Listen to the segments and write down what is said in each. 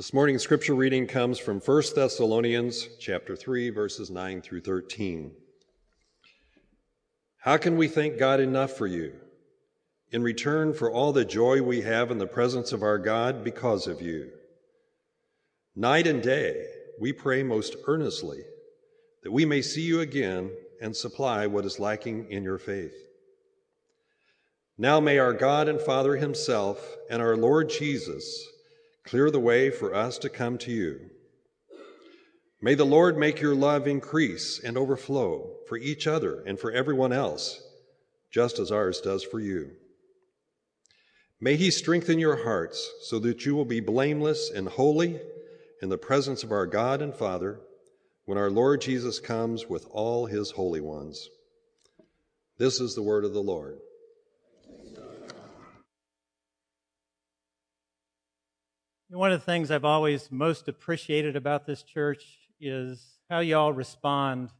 This morning's scripture reading comes from 1 Thessalonians chapter 3, verses 9 through 13. How can we thank God enough for you, in return for all the joy we have in the presence of our God because of you? Night and day we pray most earnestly that we may see you again and supply what is lacking in your faith. Now may our God and Father himself and our Lord Jesus clear the way for us to come to you. May the Lord make your love increase and overflow for each other and for everyone else, just as ours does for you. May he strengthen your hearts so that you will be blameless and holy in the presence of our God and Father when our Lord Jesus comes with all his holy ones. This is the word of the Lord. One of the things I've always most appreciated about this church is how you all respond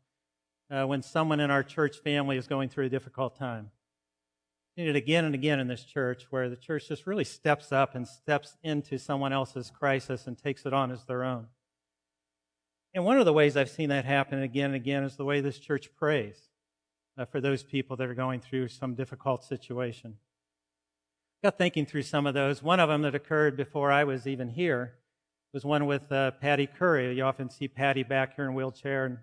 when someone in our church family is going through a difficult time. I've seen it again and again in this church, where the church just really steps up and steps into someone else's crisis and takes it on as their own. And one of the ways I've seen that happen again and again is the way this church prays for those people that are going through some difficult situation. Got thinking through some of those. One of them that occurred before I was even here was one with Patty Curry. You often see Patty back here in a wheelchair and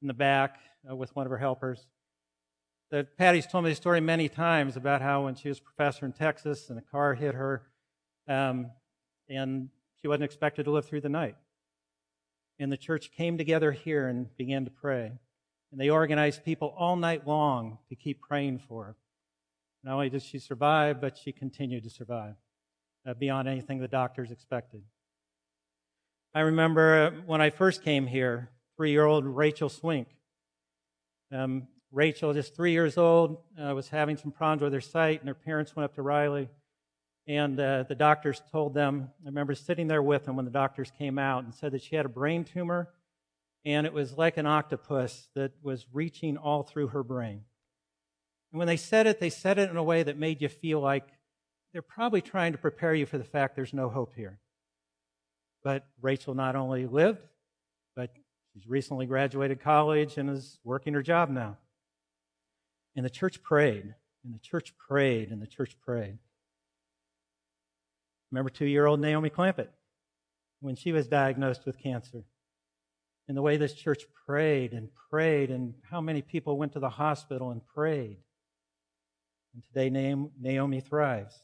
in the back with one of her helpers. Patty's told me the story many times about how when she was a professor in Texas and a car hit her, and she wasn't expected to live through the night. And the church came together here and began to pray. And they organized people all night long to keep praying for her. Not only did she survive, but she continued to survive beyond anything the doctors expected. I remember when I first came here, 3-year-old Rachel Swink. Rachel, just 3 years old, was having some problems with her sight, and her parents went up to Riley, and the doctors told them, I remember sitting there with them when the doctors came out and said that she had a brain tumor, and it was like an octopus that was reaching all through her brain. And when they said it in a way that made you feel like they're probably trying to prepare you for the fact there's no hope here. But Rachel not only lived, but she's recently graduated college and is working her job now. And the church prayed, and the church prayed, and the church prayed. Remember 2-year-old Naomi Clampett, when she was diagnosed with cancer. And the way this church prayed and prayed, and how many people went to the hospital and prayed. And today, Naomi thrives.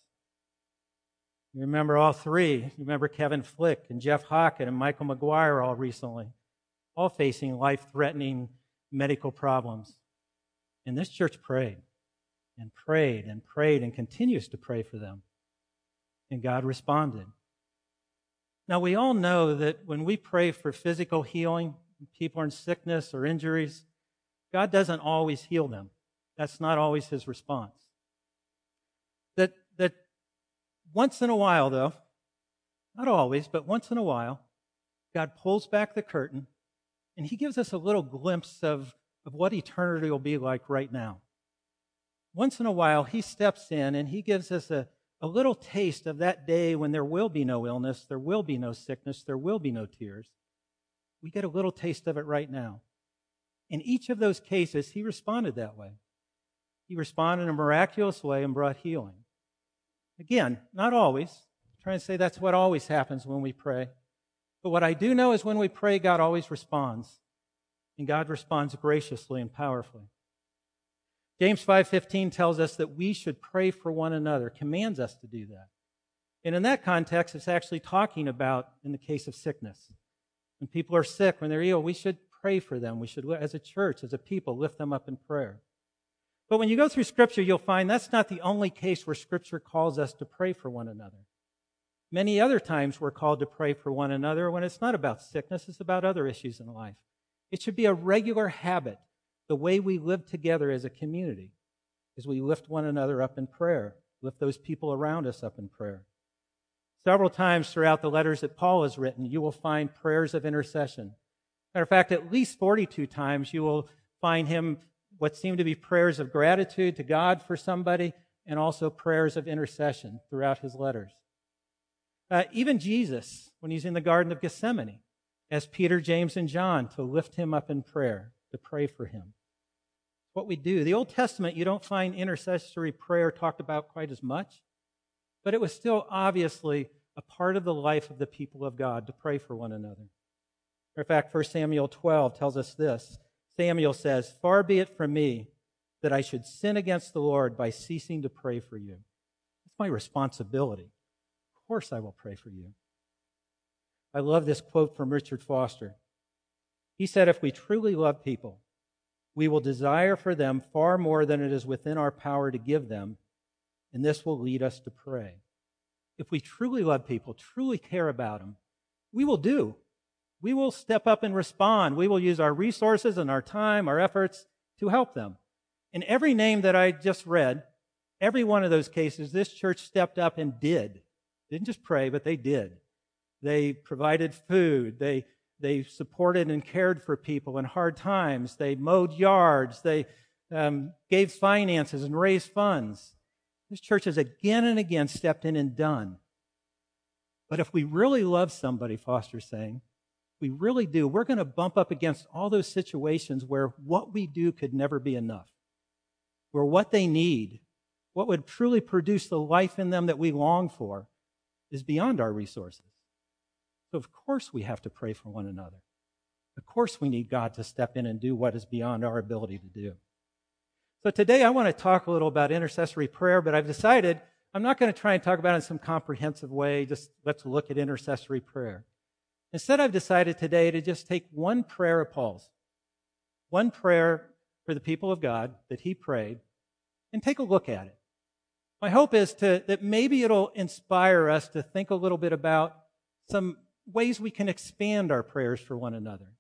You remember all three. You remember Kevin Flick and Jeff Hockett and Michael McGuire all recently, all facing life-threatening medical problems. And this church prayed and prayed and prayed and continues to pray for them. And God responded. Now, we all know that when we pray for physical healing, people are in sickness or injuries, God doesn't always heal them. That's not always his response. That once in a while, though, not always, but once in a while, God pulls back the curtain, and he gives us a little glimpse of what eternity will be like right now. Once in a while, he steps in, and he gives us a little taste of that day when there will be no illness, there will be no sickness, there will be no tears. We get a little taste of it right now. In each of those cases, he responded that way. He responded in a miraculous way and brought healing. Again, not always. I'm trying to say that's what always happens when we pray. But what I do know is when we pray, God always responds. And God responds graciously and powerfully. James 5:15 tells us that we should pray for one another, commands us to do that. And in that context, it's actually talking about in the case of sickness. When people are sick, when they're ill, we should pray for them. We should, as a church, as a people, lift them up in prayer. But when you go through Scripture, you'll find that's not the only case where Scripture calls us to pray for one another. Many other times we're called to pray for one another when it's not about sickness, it's about other issues in life. It should be a regular habit, the way we live together as a community, as we lift one another up in prayer, lift those people around us up in prayer. Several times throughout the letters that Paul has written, you will find prayers of intercession. Matter of fact, at least 42 times you will find him what seem to be prayers of gratitude to God for somebody, and also prayers of intercession throughout his letters. Even Jesus, when he's in the Garden of Gethsemane, asked Peter, James, and John to lift him up in prayer, to pray for him. What we do. The Old Testament, you don't find intercessory prayer talked about quite as much, but it was still obviously a part of the life of the people of God to pray for one another. In fact, 1 Samuel 12 tells us this. Samuel says, "Far be it from me that I should sin against the Lord by ceasing to pray for you." That's my responsibility. Of course I will pray for you. I love this quote from Richard Foster. He said, "If we truly love people, we will desire for them far more than it is within our power to give them, and this will lead us to pray." If we truly love people, truly care about them, we will do. We will step up and respond. We will use our resources and our time, our efforts to help them. In every name that I just read, every one of those cases, this church stepped up and did. Didn't just pray, but they did. They provided food. They supported and cared for people in hard times. They mowed yards. They gave finances and raised funds. This church has again and again stepped in and done. But if we really love somebody, Foster's saying, we really do, we're going to bump up against all those situations where what we do could never be enough, where what they need, what would truly produce the life in them that we long for, is beyond our resources. So of course we have to pray for one another. Of course we need God to step in and do what is beyond our ability to do. So today I want to talk a little about intercessory prayer, but I've decided I'm not going to try and talk about it in some comprehensive way, just let's look at intercessory prayer. Instead, I've decided today to just take one prayer of Paul's, one prayer for the people of God that he prayed, and take a look at it. My hope is that maybe it'll inspire us to think a little bit about some ways we can expand our prayers for one another.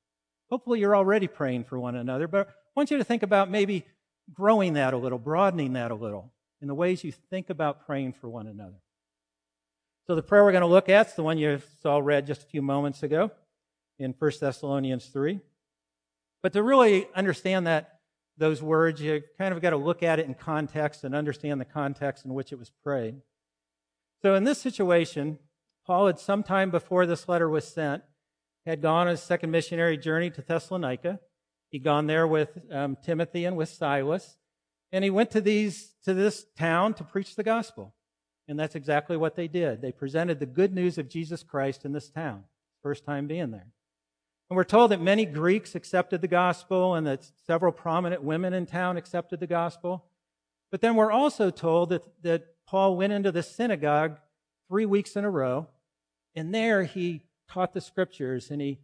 Hopefully you're already praying for one another, but I want you to think about maybe growing that a little, broadening that a little in the ways you think about praying for one another. So the prayer we're going to look at is the one you saw read just a few moments ago in 1 Thessalonians 3. But to really understand those words, you kind of got to look at it in context and understand the context in which it was prayed. So in this situation, Paul had sometime before this letter was sent, had gone on his second missionary journey to Thessalonica. He'd gone there with Timothy and with Silas, and he went to this town to preach the gospel. And that's exactly what they did. They presented the good news of Jesus Christ in this town, first time being there. And we're told that many Greeks accepted the gospel and that several prominent women in town accepted the gospel. But then we're also told that Paul went into the synagogue 3 weeks in a row, and there he taught the scriptures and he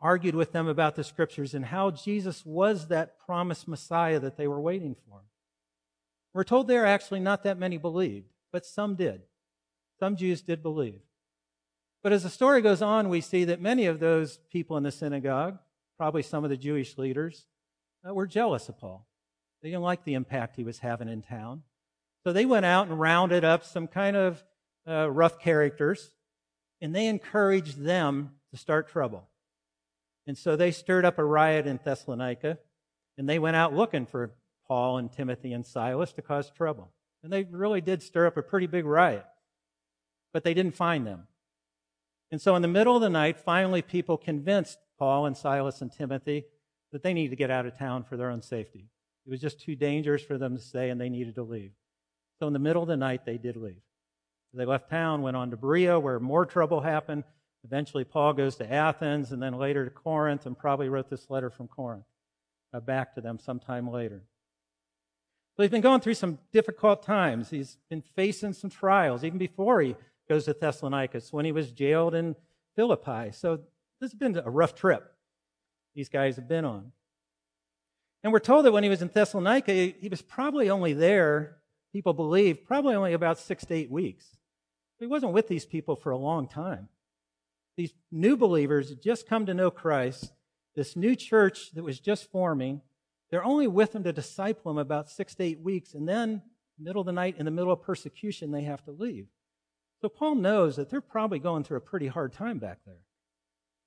argued with them about the scriptures and how Jesus was that promised Messiah that they were waiting for. We're told there actually not that many believed, but some did. Some Jews did believe. But as the story goes on, we see that many of those people in the synagogue, probably some of the Jewish leaders, were jealous of Paul. They didn't like the impact he was having in town. So they went out and rounded up some kind of rough characters, and they encouraged them to start trouble. And so they stirred up a riot in Thessalonica, and they went out looking for Paul and Timothy and Silas to cause trouble. And they really did stir up a pretty big riot, but they didn't find them. And so in the middle of the night, finally people convinced Paul and Silas and Timothy that they needed to get out of town for their own safety. It was just too dangerous for them to stay, and they needed to leave. So in the middle of the night, they did leave. They left town, went on to Berea, where more trouble happened. Eventually, Paul goes to Athens and then later to Corinth, and probably wrote this letter from Corinth back to them sometime later. So he's been going through some difficult times. He's been facing some trials, even before he goes to Thessalonica, when he was jailed in Philippi. So this has been a rough trip these guys have been on. And we're told that when he was in Thessalonica, he was probably only there, people believe, probably only about 6 to 8 weeks. He wasn't with these people for a long time. These new believers had just come to know Christ, this new church that was just forming. They're only with him to disciple him about 6 to 8 weeks, and then middle of the night, in the middle of persecution, they have to leave. So Paul knows that they're probably going through a pretty hard time back there,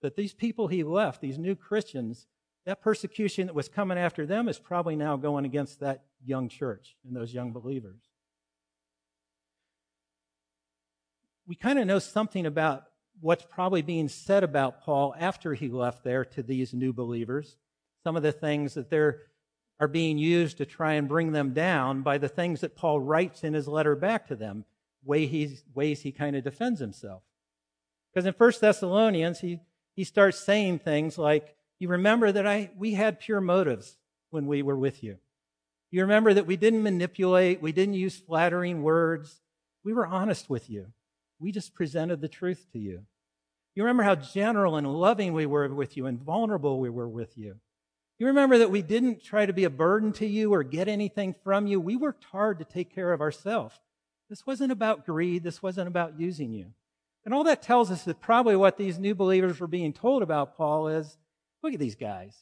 that these people he left, these new Christians, that persecution that was coming after them is probably now going against that young church and those young believers. we kind of know something about what's probably being said about Paul after he left there to these new believers. Some of the things that are being used to try and bring them down by the things that Paul writes in his letter back to them, ways he kind of defends himself. Because in 1 Thessalonians, he starts saying things like, you remember that we had pure motives when we were with you. You remember that we didn't manipulate, we didn't use flattering words. We were honest with you. We just presented the truth to you. You remember how general and loving we were with you and vulnerable we were with you. You remember that we didn't try to be a burden to you or get anything from you. We worked hard to take care of ourselves. This wasn't about greed. This wasn't about using you. And all that tells us that probably what these new believers were being told about Paul is, look at these guys.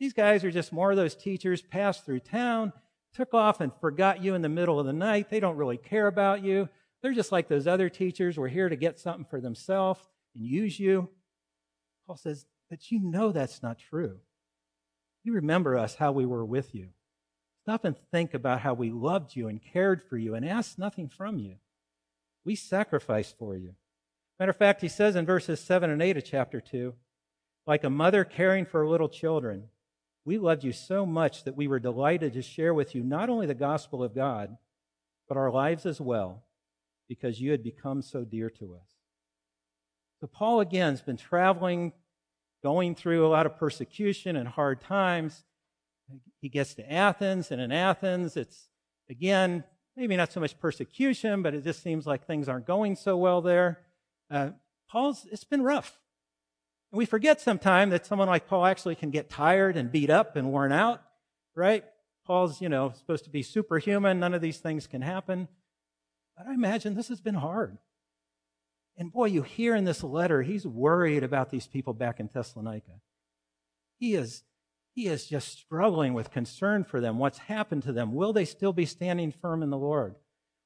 These guys are just more of those teachers passed through town, took off and forgot you in the middle of the night. They don't really care about you. They're just like those other teachers. We're here to get something for themselves and use you. Paul says, but you know that's not true. You remember us, how we were with you. Stop and think about how we loved you and cared for you and asked nothing from you. We sacrificed for you. Matter of fact, he says in verses 7 and 8 of chapter 2, like a mother caring for little children, we loved you so much that we were delighted to share with you not only the gospel of God, but our lives as well, because you had become so dear to us. So Paul, again, has been traveling, going through a lot of persecution and hard times. He gets to Athens, and in Athens, it's, again, maybe not so much persecution, but it just seems like things aren't going so well there. It's been rough. And we forget sometimes that someone like Paul actually can get tired and beat up and worn out, right? Paul's, supposed to be superhuman. None of these things can happen. But I imagine this has been hard. And boy, you hear in this letter, he's worried about these people back in Thessalonica. He is just struggling with concern for them. What's happened to them? Will they still be standing firm in the Lord?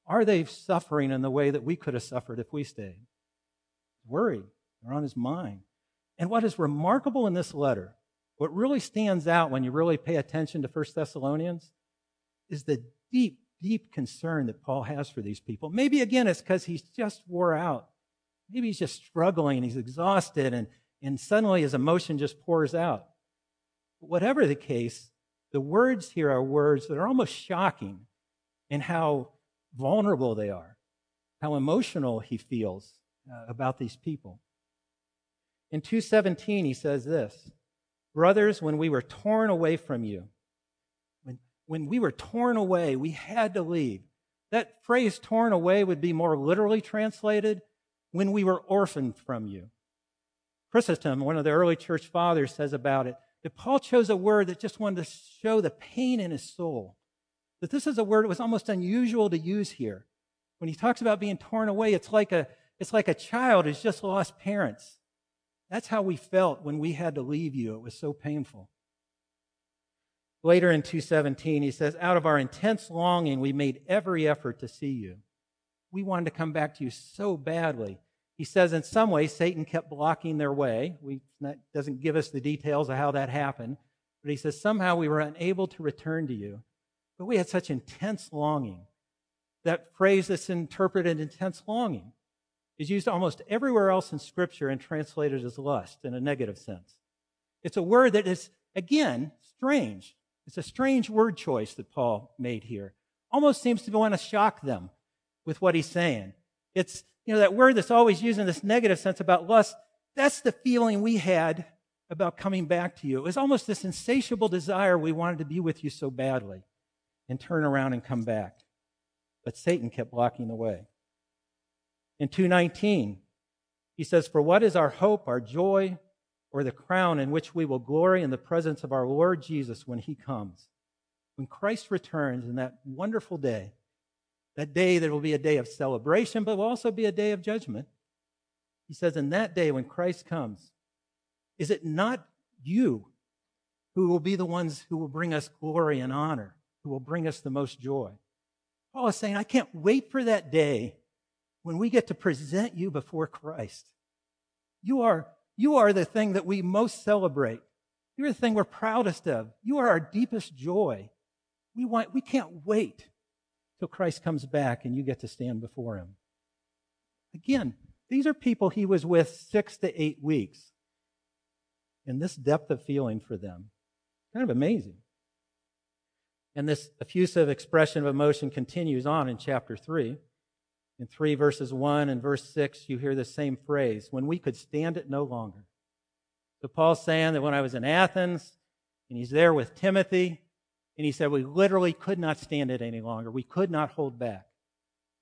Are they suffering in the way that we could have suffered if we stayed? He's worried. They're on his mind. And what is remarkable in this letter, what really stands out when you really pay attention to 1 Thessalonians, is the deep, deep concern that Paul has for these people. Maybe, again, it's because he's just wore out. Maybe he's just struggling, he's exhausted, and suddenly his emotion just pours out. But whatever the case, the words here are words that are almost shocking in how vulnerable they are, how emotional he feels about these people. In 2:17, he says this, brothers, when we were torn away from you, when we were torn away, we had to leave. That phrase torn away would be more literally translated, when we were orphaned from you. Chrysostom, one of the early church fathers, says about it that Paul chose a word that just wanted to show the pain in his soul. That this is a word that was almost unusual to use here. When he talks about being torn away, it's like a child who's just lost parents. That's how we felt when we had to leave you. It was so painful. Later in 2:17, he says, out of our intense longing, we made every effort to see you. We wanted to come back to you so badly. He says, in some way, Satan kept blocking their way. That doesn't give us the details of how that happened. But he says, somehow we were unable to return to you. But we had such intense longing. That phrase that's interpreted intense longing is used almost everywhere else in Scripture and translated as lust in a negative sense. It's a word that is, again, strange. It's a strange word choice that Paul made here. Almost seems to want to shock them with what he's saying. It's, that word that's always used in this negative sense about lust, that's the feeling we had about coming back to you. It was almost this insatiable desire we wanted to be with you so badly and turn around and come back. But Satan kept blocking the way. In 2:19, he says, for what is our hope, our joy, or the crown in which we will glory in the presence of our Lord Jesus when he comes? When Christ returns in that wonderful day, that day, there will be a day of celebration, but will also be a day of judgment. He says, in that day when Christ comes, is it not you who will be the ones who will bring us glory and honor, who will bring us the most joy? Paul is saying, I can't wait for that day when we get to present you before Christ. You are the thing that we most celebrate. You're the thing we're proudest of. You are our deepest joy. We can't wait till Christ comes back and you get to stand before him. Again, these are people he was with 6 to 8 weeks. And this depth of feeling for them, kind of amazing. And this effusive expression of emotion continues on in chapter 3. In 3 verses 1 and verse 6, you hear the same phrase, when we could stand it no longer. So Paul's saying that when I was in Athens, and he's there with Timothy, and he said we literally could not stand it any longer. We could not hold back.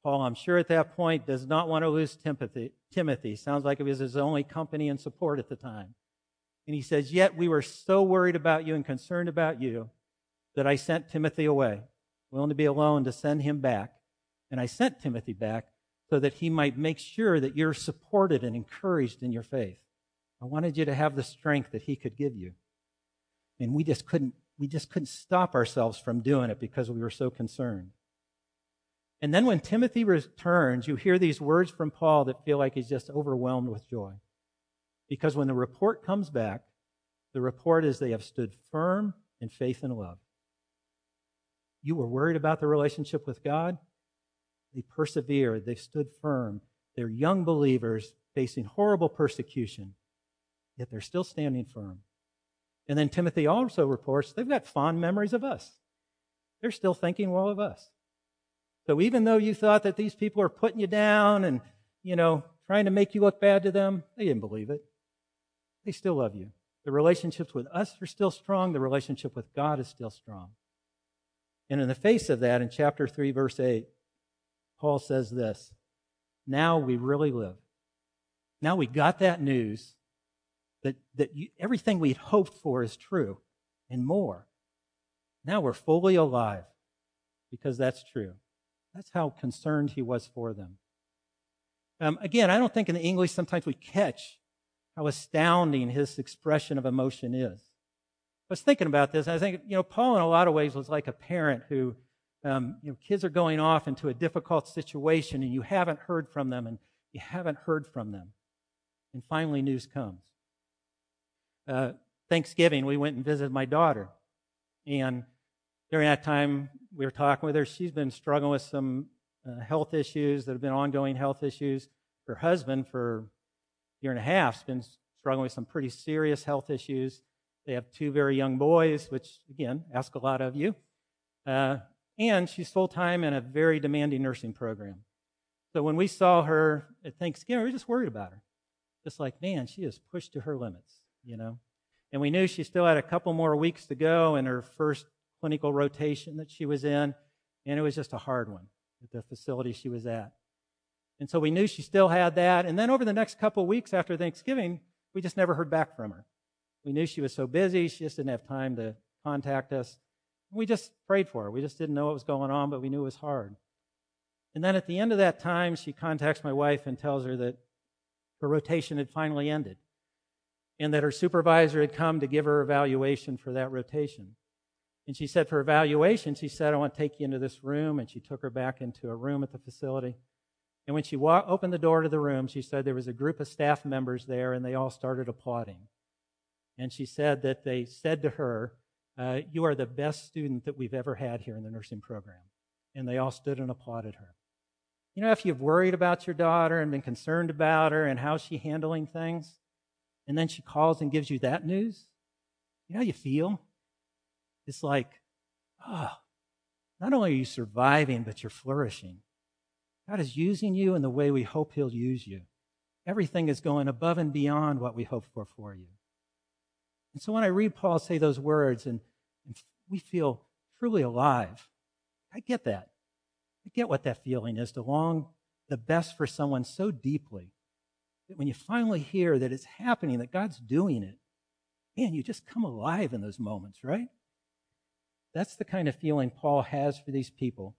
Paul, I'm sure at that point, does not want to lose Timothy. Sounds like it was his only company and support at the time. And he says, yet we were so worried about you and concerned about you that I sent Timothy away, willing to be alone to send him back. And I sent Timothy back so that he might make sure that you're supported and encouraged in your faith. I wanted you to have the strength that he could give you. And we just couldn't stop ourselves from doing it because we were so concerned. And then when Timothy returns, you hear these words from Paul that feel like he's just overwhelmed with joy. Because when the report comes back, the report is they have stood firm in faith and love. You were worried about the relationship with God. They persevered. They stood firm. They're young believers facing horrible persecution, yet they're still standing firm. And then Timothy also reports they've got fond memories of us. They're still thinking well of us. So even though you thought that these people are putting you down and, trying to make you look bad to them, they didn't believe it. They still love you. The relationships with us are still strong. The relationship with God is still strong. And in the face of that, in chapter 3, verse 8, Paul says this, now we really live. Now we got that news that everything we'd hoped for is true and more. Now we're fully alive because that's true. That's how concerned he was for them. Again, I don't think in the English sometimes we catch how astounding his expression of emotion is. I was thinking about this, and I think, Paul in a lot of ways was like a parent who, kids are going off into a difficult situation and you haven't heard from them. And finally news comes. Thanksgiving, we went and visited my daughter. And during that time, we were talking with her. She's been struggling with some health issues that have been ongoing health issues. Her husband, for a year and a half, has been struggling with some pretty serious health issues. They have 2 very young boys, which, again, ask a lot of you. And she's full-time in a very demanding nursing program. So when we saw her at Thanksgiving, we were just worried about her. Just like, man, she is pushed to her limits. And we knew she still had a couple more weeks to go in her first clinical rotation that she was in, and it was just a hard one at the facility she was at. And so we knew she still had that, and then over the next couple of weeks after Thanksgiving, we just never heard back from her. We knew she was so busy, she just didn't have time to contact us. We just prayed for her. We just didn't know what was going on, but we knew it was hard. And then at the end of that time, she contacts my wife and tells her that her rotation had finally ended, and that her supervisor had come to give her evaluation for that rotation. And she said, for evaluation, she said, I want to take you into this room, and she took her back into a room at the facility. And when she opened the door to the room, she said there was a group of staff members there, and they all started applauding. And she said that they said to her, you are the best student that we've ever had here in the nursing program. And they all stood and applauded her. If you've worried about your daughter and been concerned about her and how she's handling things, and then she calls and gives you that news, how you feel? It's like, not only are you surviving, but you're flourishing. God is using you in the way we hope he'll use you. Everything is going above and beyond what we hope for you. And so when I read Paul say those words, and we feel truly alive, I get that. I get what that feeling is, to long the best for someone so deeply that when you finally hear that it's happening, that God's doing it, man, you just come alive in those moments, right? That's the kind of feeling Paul has for these people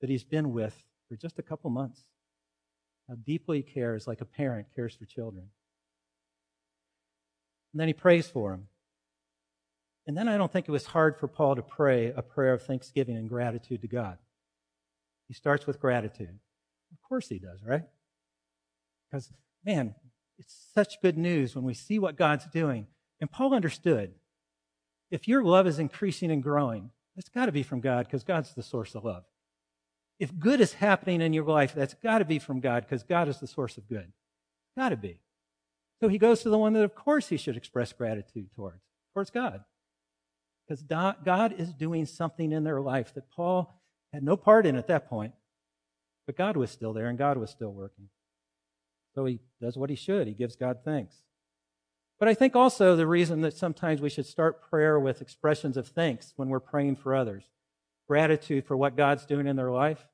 that he's been with for just a couple months. How deeply he cares, like a parent cares for children. And then he prays for them. And then I don't think it was hard for Paul to pray a prayer of thanksgiving and gratitude to God. He starts with gratitude. Of course he does, right? Because, man, it's such good news when we see what God's doing. And Paul understood, if your love is increasing and growing, that's got to be from God, because God's the source of love. If good is happening in your life, that's got to be from God, because God is the source of good. Got to be. So he goes to the one that, of course, he should express gratitude towards God. Because God is doing something in their life that Paul had no part in at that point. But God was still there, and God was still working. So he does what he should. He gives God thanks. But I think also the reason that sometimes we should start prayer with expressions of thanks when we're praying for others, gratitude for what God's doing in their life,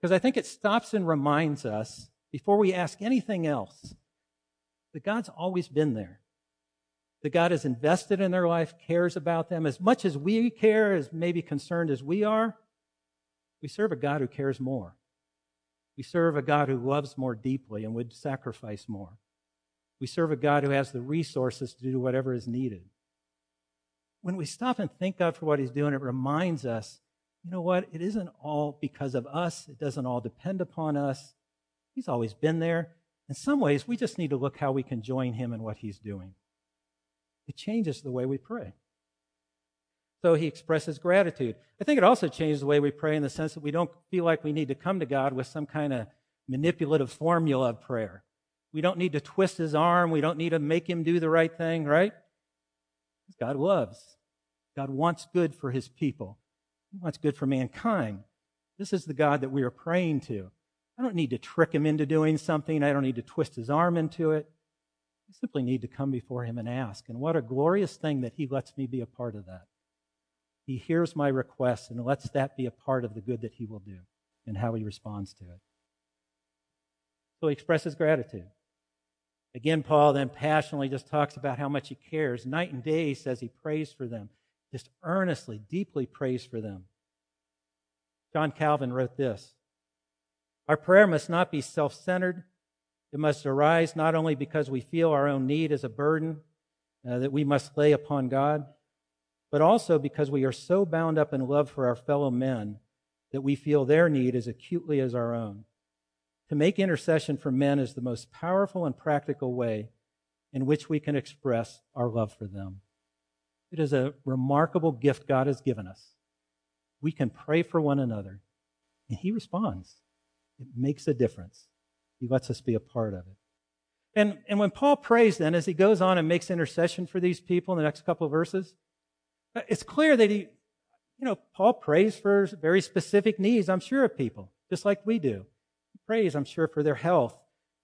because I think it stops and reminds us, before we ask anything else, that God's always been there, that God is invested in their life, cares about them as much as we care, as maybe concerned as we are. We serve a God who cares more. We serve a God who loves more deeply and would sacrifice more. We serve a God who has the resources to do whatever is needed. When we stop and thank God for what he's doing, it reminds us, you know what, it isn't all because of us. It doesn't all depend upon us. He's always been there. In some ways, we just need to look how we can join him in what he's doing. It changes the way we pray. So he expresses gratitude. I think it also changes the way we pray in the sense that we don't feel like we need to come to God with some kind of manipulative formula of prayer. We don't need to twist his arm. We don't need to make him do the right thing, right? God loves. God wants good for his people. He wants good for mankind. This is the God that we are praying to. I don't need to trick him into doing something. I don't need to twist his arm into it. I simply need to come before him and ask. And what a glorious thing that he lets me be a part of that. He hears my request and lets that be a part of the good that he will do and how he responds to it. So he expresses gratitude. Again, Paul then passionately just talks about how much he cares. Night and day, he says he prays for them, just earnestly, deeply prays for them. John Calvin wrote this: "Our prayer must not be self-centered. It must arise not only because we feel our own need as a burden that we must lay upon God, but also because we are so bound up in love for our fellow men that we feel their need as acutely as our own. To make intercession for men is the most powerful and practical way in which we can express our love for them." It is a remarkable gift God has given us. We can pray for one another, and he responds. It makes a difference. He lets us be a part of it. And when Paul prays then, as he goes on and makes intercession for these people in the next couple of verses, it's clear that Paul prays for very specific needs, I'm sure, of people, just like we do. He prays, I'm sure, for their health,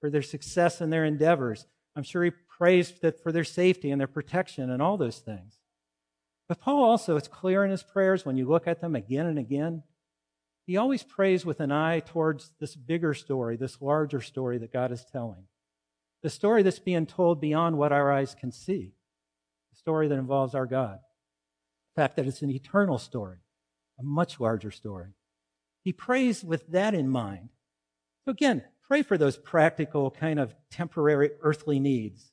for their success in their endeavors. I'm sure he prays that for their safety and their protection and all those things. But Paul also, it's clear in his prayers, when you look at them again and again, he always prays with an eye towards this bigger story, this larger story that God is telling, the story that's being told beyond what our eyes can see, the story that involves our God, the fact that it's an eternal story, a much larger story. He prays with that in mind. So again, pray for those practical kind of temporary earthly needs,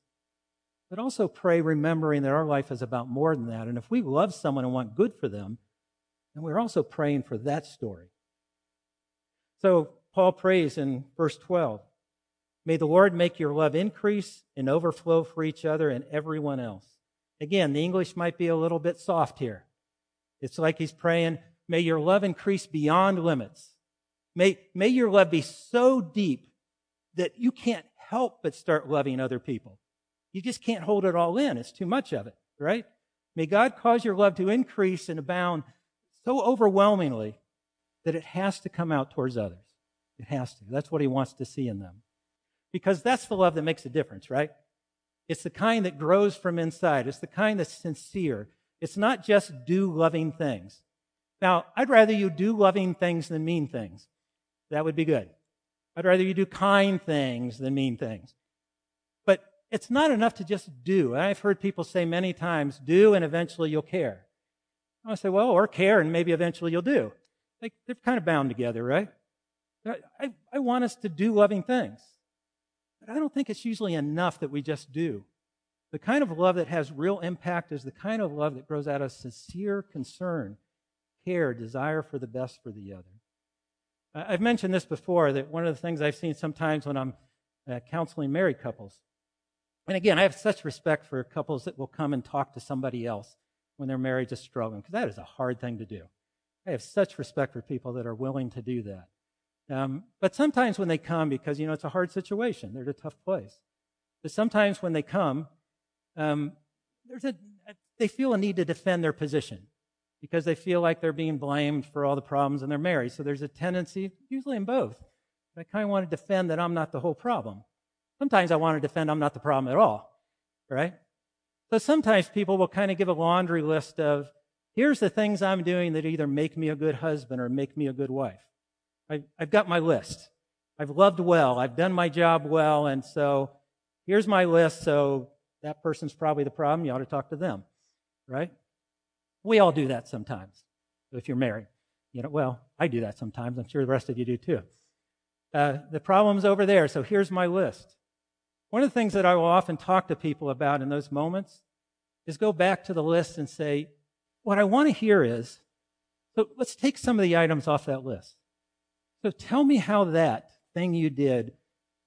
but also pray remembering that our life is about more than that. And if we love someone and want good for them, then we're also praying for that story. So Paul prays in verse 12, "May the Lord make your love increase and overflow for each other and everyone else." Again, the English might be a little bit soft here. It's like he's praying, may your love increase beyond limits. May your love be so deep that you can't help but start loving other people. You just can't hold it all in. It's too much of it, right? May God cause your love to increase and abound so overwhelmingly that it has to come out towards others. It has to. That's what he wants to see in them. Because that's the love that makes a difference, right? It's the kind that grows from inside. It's the kind that's sincere. It's not just do loving things. Now, I'd rather you do loving things than mean things. That would be good. I'd rather you do kind things than mean things. But it's not enough to just do. And I've heard people say many times, do and eventually you'll care. I say, well, or care and maybe eventually you'll do. Like, they're kind of bound together, right? I want us to do loving things. But I don't think it's usually enough that we just do. The kind of love that has real impact is the kind of love that grows out of sincere concern, care, desire for the best for the other. I've mentioned this before, that one of the things I've seen sometimes when I'm counseling married couples, and again, I have such respect for couples that will come and talk to somebody else when their marriage is struggling, because that is a hard thing to do. I have such respect for people that are willing to do that. But sometimes when they come, because, you know, it's a hard situation, they're in a tough place. But sometimes when they come, they feel a need to defend their position because they feel like they're being blamed for all the problems in their marriage. So there's a tendency, usually in both, I kind of want to defend that I'm not the whole problem. Sometimes I want to defend I'm not the problem at all, right? So sometimes people will kind of give a laundry list of, here's the things I'm doing that either make me a good husband or make me a good wife. I've got my list. I've loved well. I've done my job well. And so here's my list. So that person's probably the problem. You ought to talk to them, right? We all do that sometimes if you're married. You know, well, I do that sometimes. I'm sure the rest of you do too. The problem's over there. So here's my list. One of the things that I will often talk to people about in those moments is go back to the list and say, what I want to hear is, so let's take some of the items off that list. So tell me how that thing you did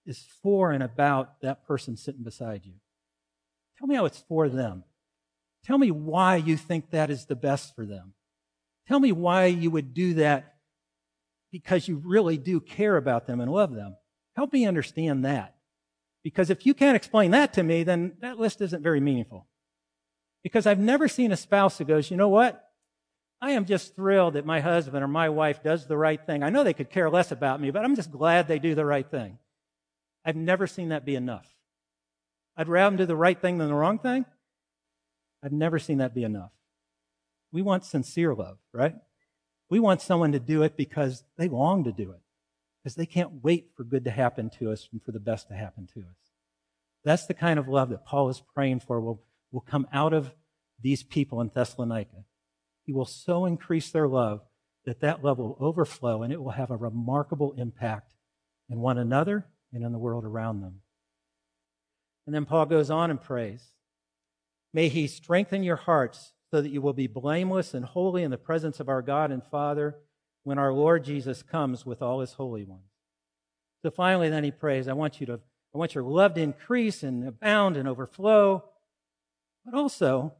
is for and about that person sitting beside you. Tell me how it's for them. Tell me why you think that is the best for them. Tell me why you would do that because you really do care about them and love them. Help me understand that. Because if you can't explain that to me, then that list isn't very meaningful. Because I've never seen a spouse who goes, you know what? I am just thrilled that my husband or my wife does the right thing. I know they could care less about me, but I'm just glad they do the right thing. I've never seen that be enough. I'd rather them do the right thing than the wrong thing. I've never seen that be enough. We want sincere love, right? We want someone to do it because they long to do it, because they can't wait for good to happen to us and for the best to happen to us. That's the kind of love that Paul is praying for will come out of these people in Thessalonica. He will so increase their love that that love will overflow, and it will have a remarkable impact in one another and in the world around them. And then Paul goes on and prays, may he strengthen your hearts so that you will be blameless and holy in the presence of our God and Father when our Lord Jesus comes with all his holy ones. So finally then he prays, I want your love to increase and abound and overflow, but also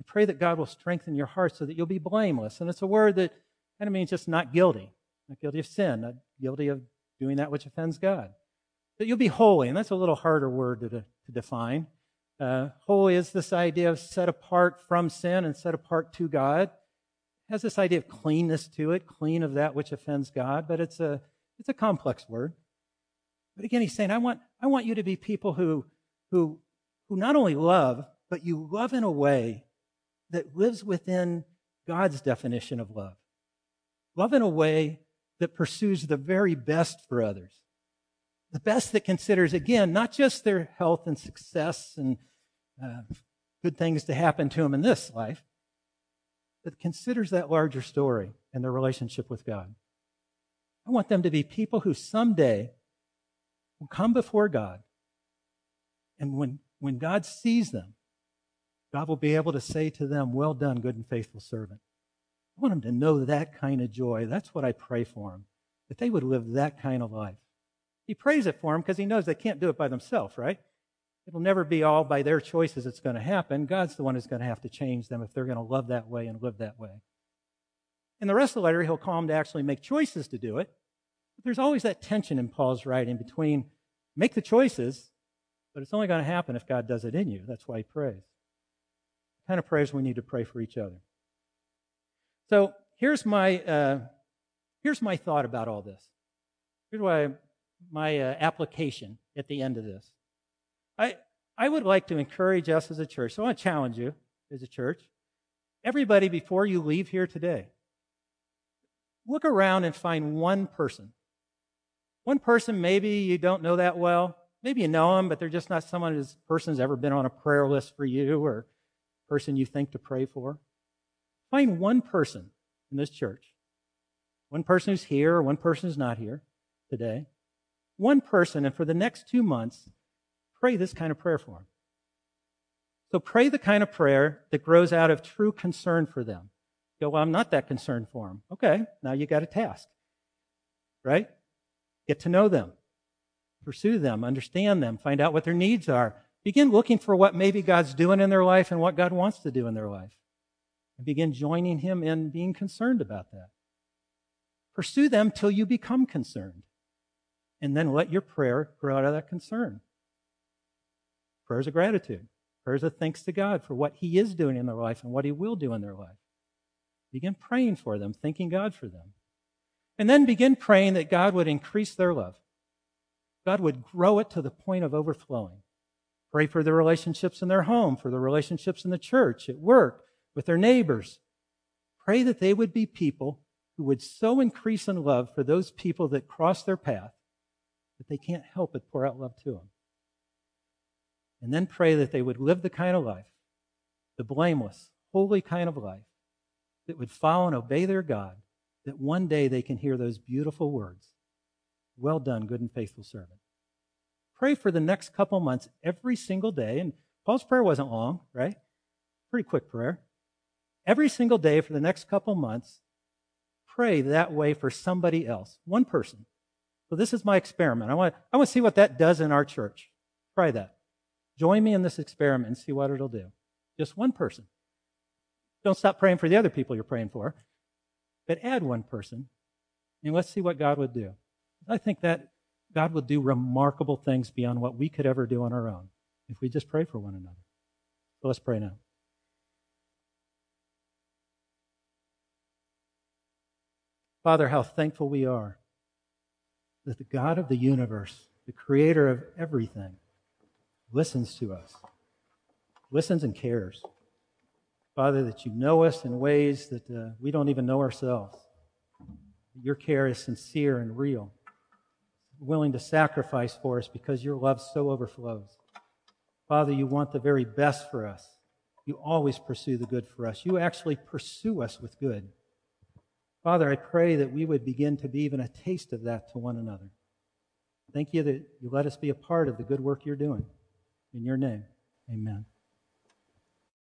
I pray that God will strengthen your heart so that you'll be blameless. And it's a word that kind of means just not guilty of sin, not guilty of doing that which offends God. That you'll be holy, and that's a little harder word to define. Holy is this idea of set apart from sin and set apart to God. It has this idea of cleanness to it, clean of that which offends God, but it's a complex word. But again, he's saying, I want you to be people who not only love, but you love in a way that lives within God's definition of love. Love in a way that pursues the very best for others. The best that considers, again, not just their health and success and good things to happen to them in this life, but considers that larger story and their relationship with God. I want them to be people who someday will come before God, and when God sees them, God will be able to say to them, well done, good and faithful servant. I want them to know that kind of joy. That's what I pray for them, that they would live that kind of life. He prays it for them because he knows they can't do it by themselves, right? It'll never be all by their choices it's going to happen. God's the one who's going to have to change them if they're going to love that way and live that way. In the rest of the letter, he'll call them to actually make choices to do it. But there's always that tension in Paul's writing between make the choices, but it's only going to happen if God does it in you. That's why he prays. Kind of prayers we need to pray for each other. So here's my thought about all this. Here's why my application at the end of this. I would like to encourage us as a church. So I want to challenge you as a church. Everybody, before you leave here today, look around and find one person. One person maybe you don't know that well. Maybe you know them, but they're just not someone whose person's ever been on a prayer list for you or person you think to pray for. Find one person in this church, one person who's here, one person who's not here today, one person, and for the next 2 months, pray this kind of prayer for them. So pray the kind of prayer that grows out of true concern for them. You go, well, I'm not that concerned for them. Okay, now you got a task, right? Get to know them, pursue them, understand them, find out what their needs are. Begin looking for what maybe God's doing in their life and what God wants to do in their life. and begin joining him in being concerned about that. Pursue them till you become concerned, and then let your prayer grow out of that concern. Prayers of gratitude, prayers of thanks to God for what he is doing in their life and what he will do in their life. Begin praying for them, thanking God for them. And then begin praying that God would increase their love. God would grow it to the point of overflowing. Pray for the relationships in their home, for the relationships in the church, at work, with their neighbors. Pray that they would be people who would so increase in love for those people that cross their path that they can't help but pour out love to them. And then pray that they would live the kind of life, the blameless, holy kind of life, that would follow and obey their God, that one day they can hear those beautiful words, "Well done, good and faithful servant." Pray for the next couple months every single day. And Paul's prayer wasn't long, right? Pretty quick prayer. Every single day for the next couple months, pray that way for somebody else, one person. So this is my experiment. I want to see what that does in our church. Try that. Join me in this experiment and see what it'll do. Just one person. Don't stop praying for the other people you're praying for, but add one person, and let's see what God would do. I think that God will do remarkable things beyond what we could ever do on our own if we just pray for one another. So let's pray now. Father, how thankful we are that the God of the universe, the creator of everything, listens to us, listens and cares. Father, that you know us in ways that we don't even know ourselves. Your care is sincere and real, willing to sacrifice for us because your love so overflows. Father, you want the very best for us. You always pursue the good for us. You actually pursue us with good. Father, I pray that we would begin to be even a taste of that to one another. Thank you that you let us be a part of the good work you're doing. In your name, amen.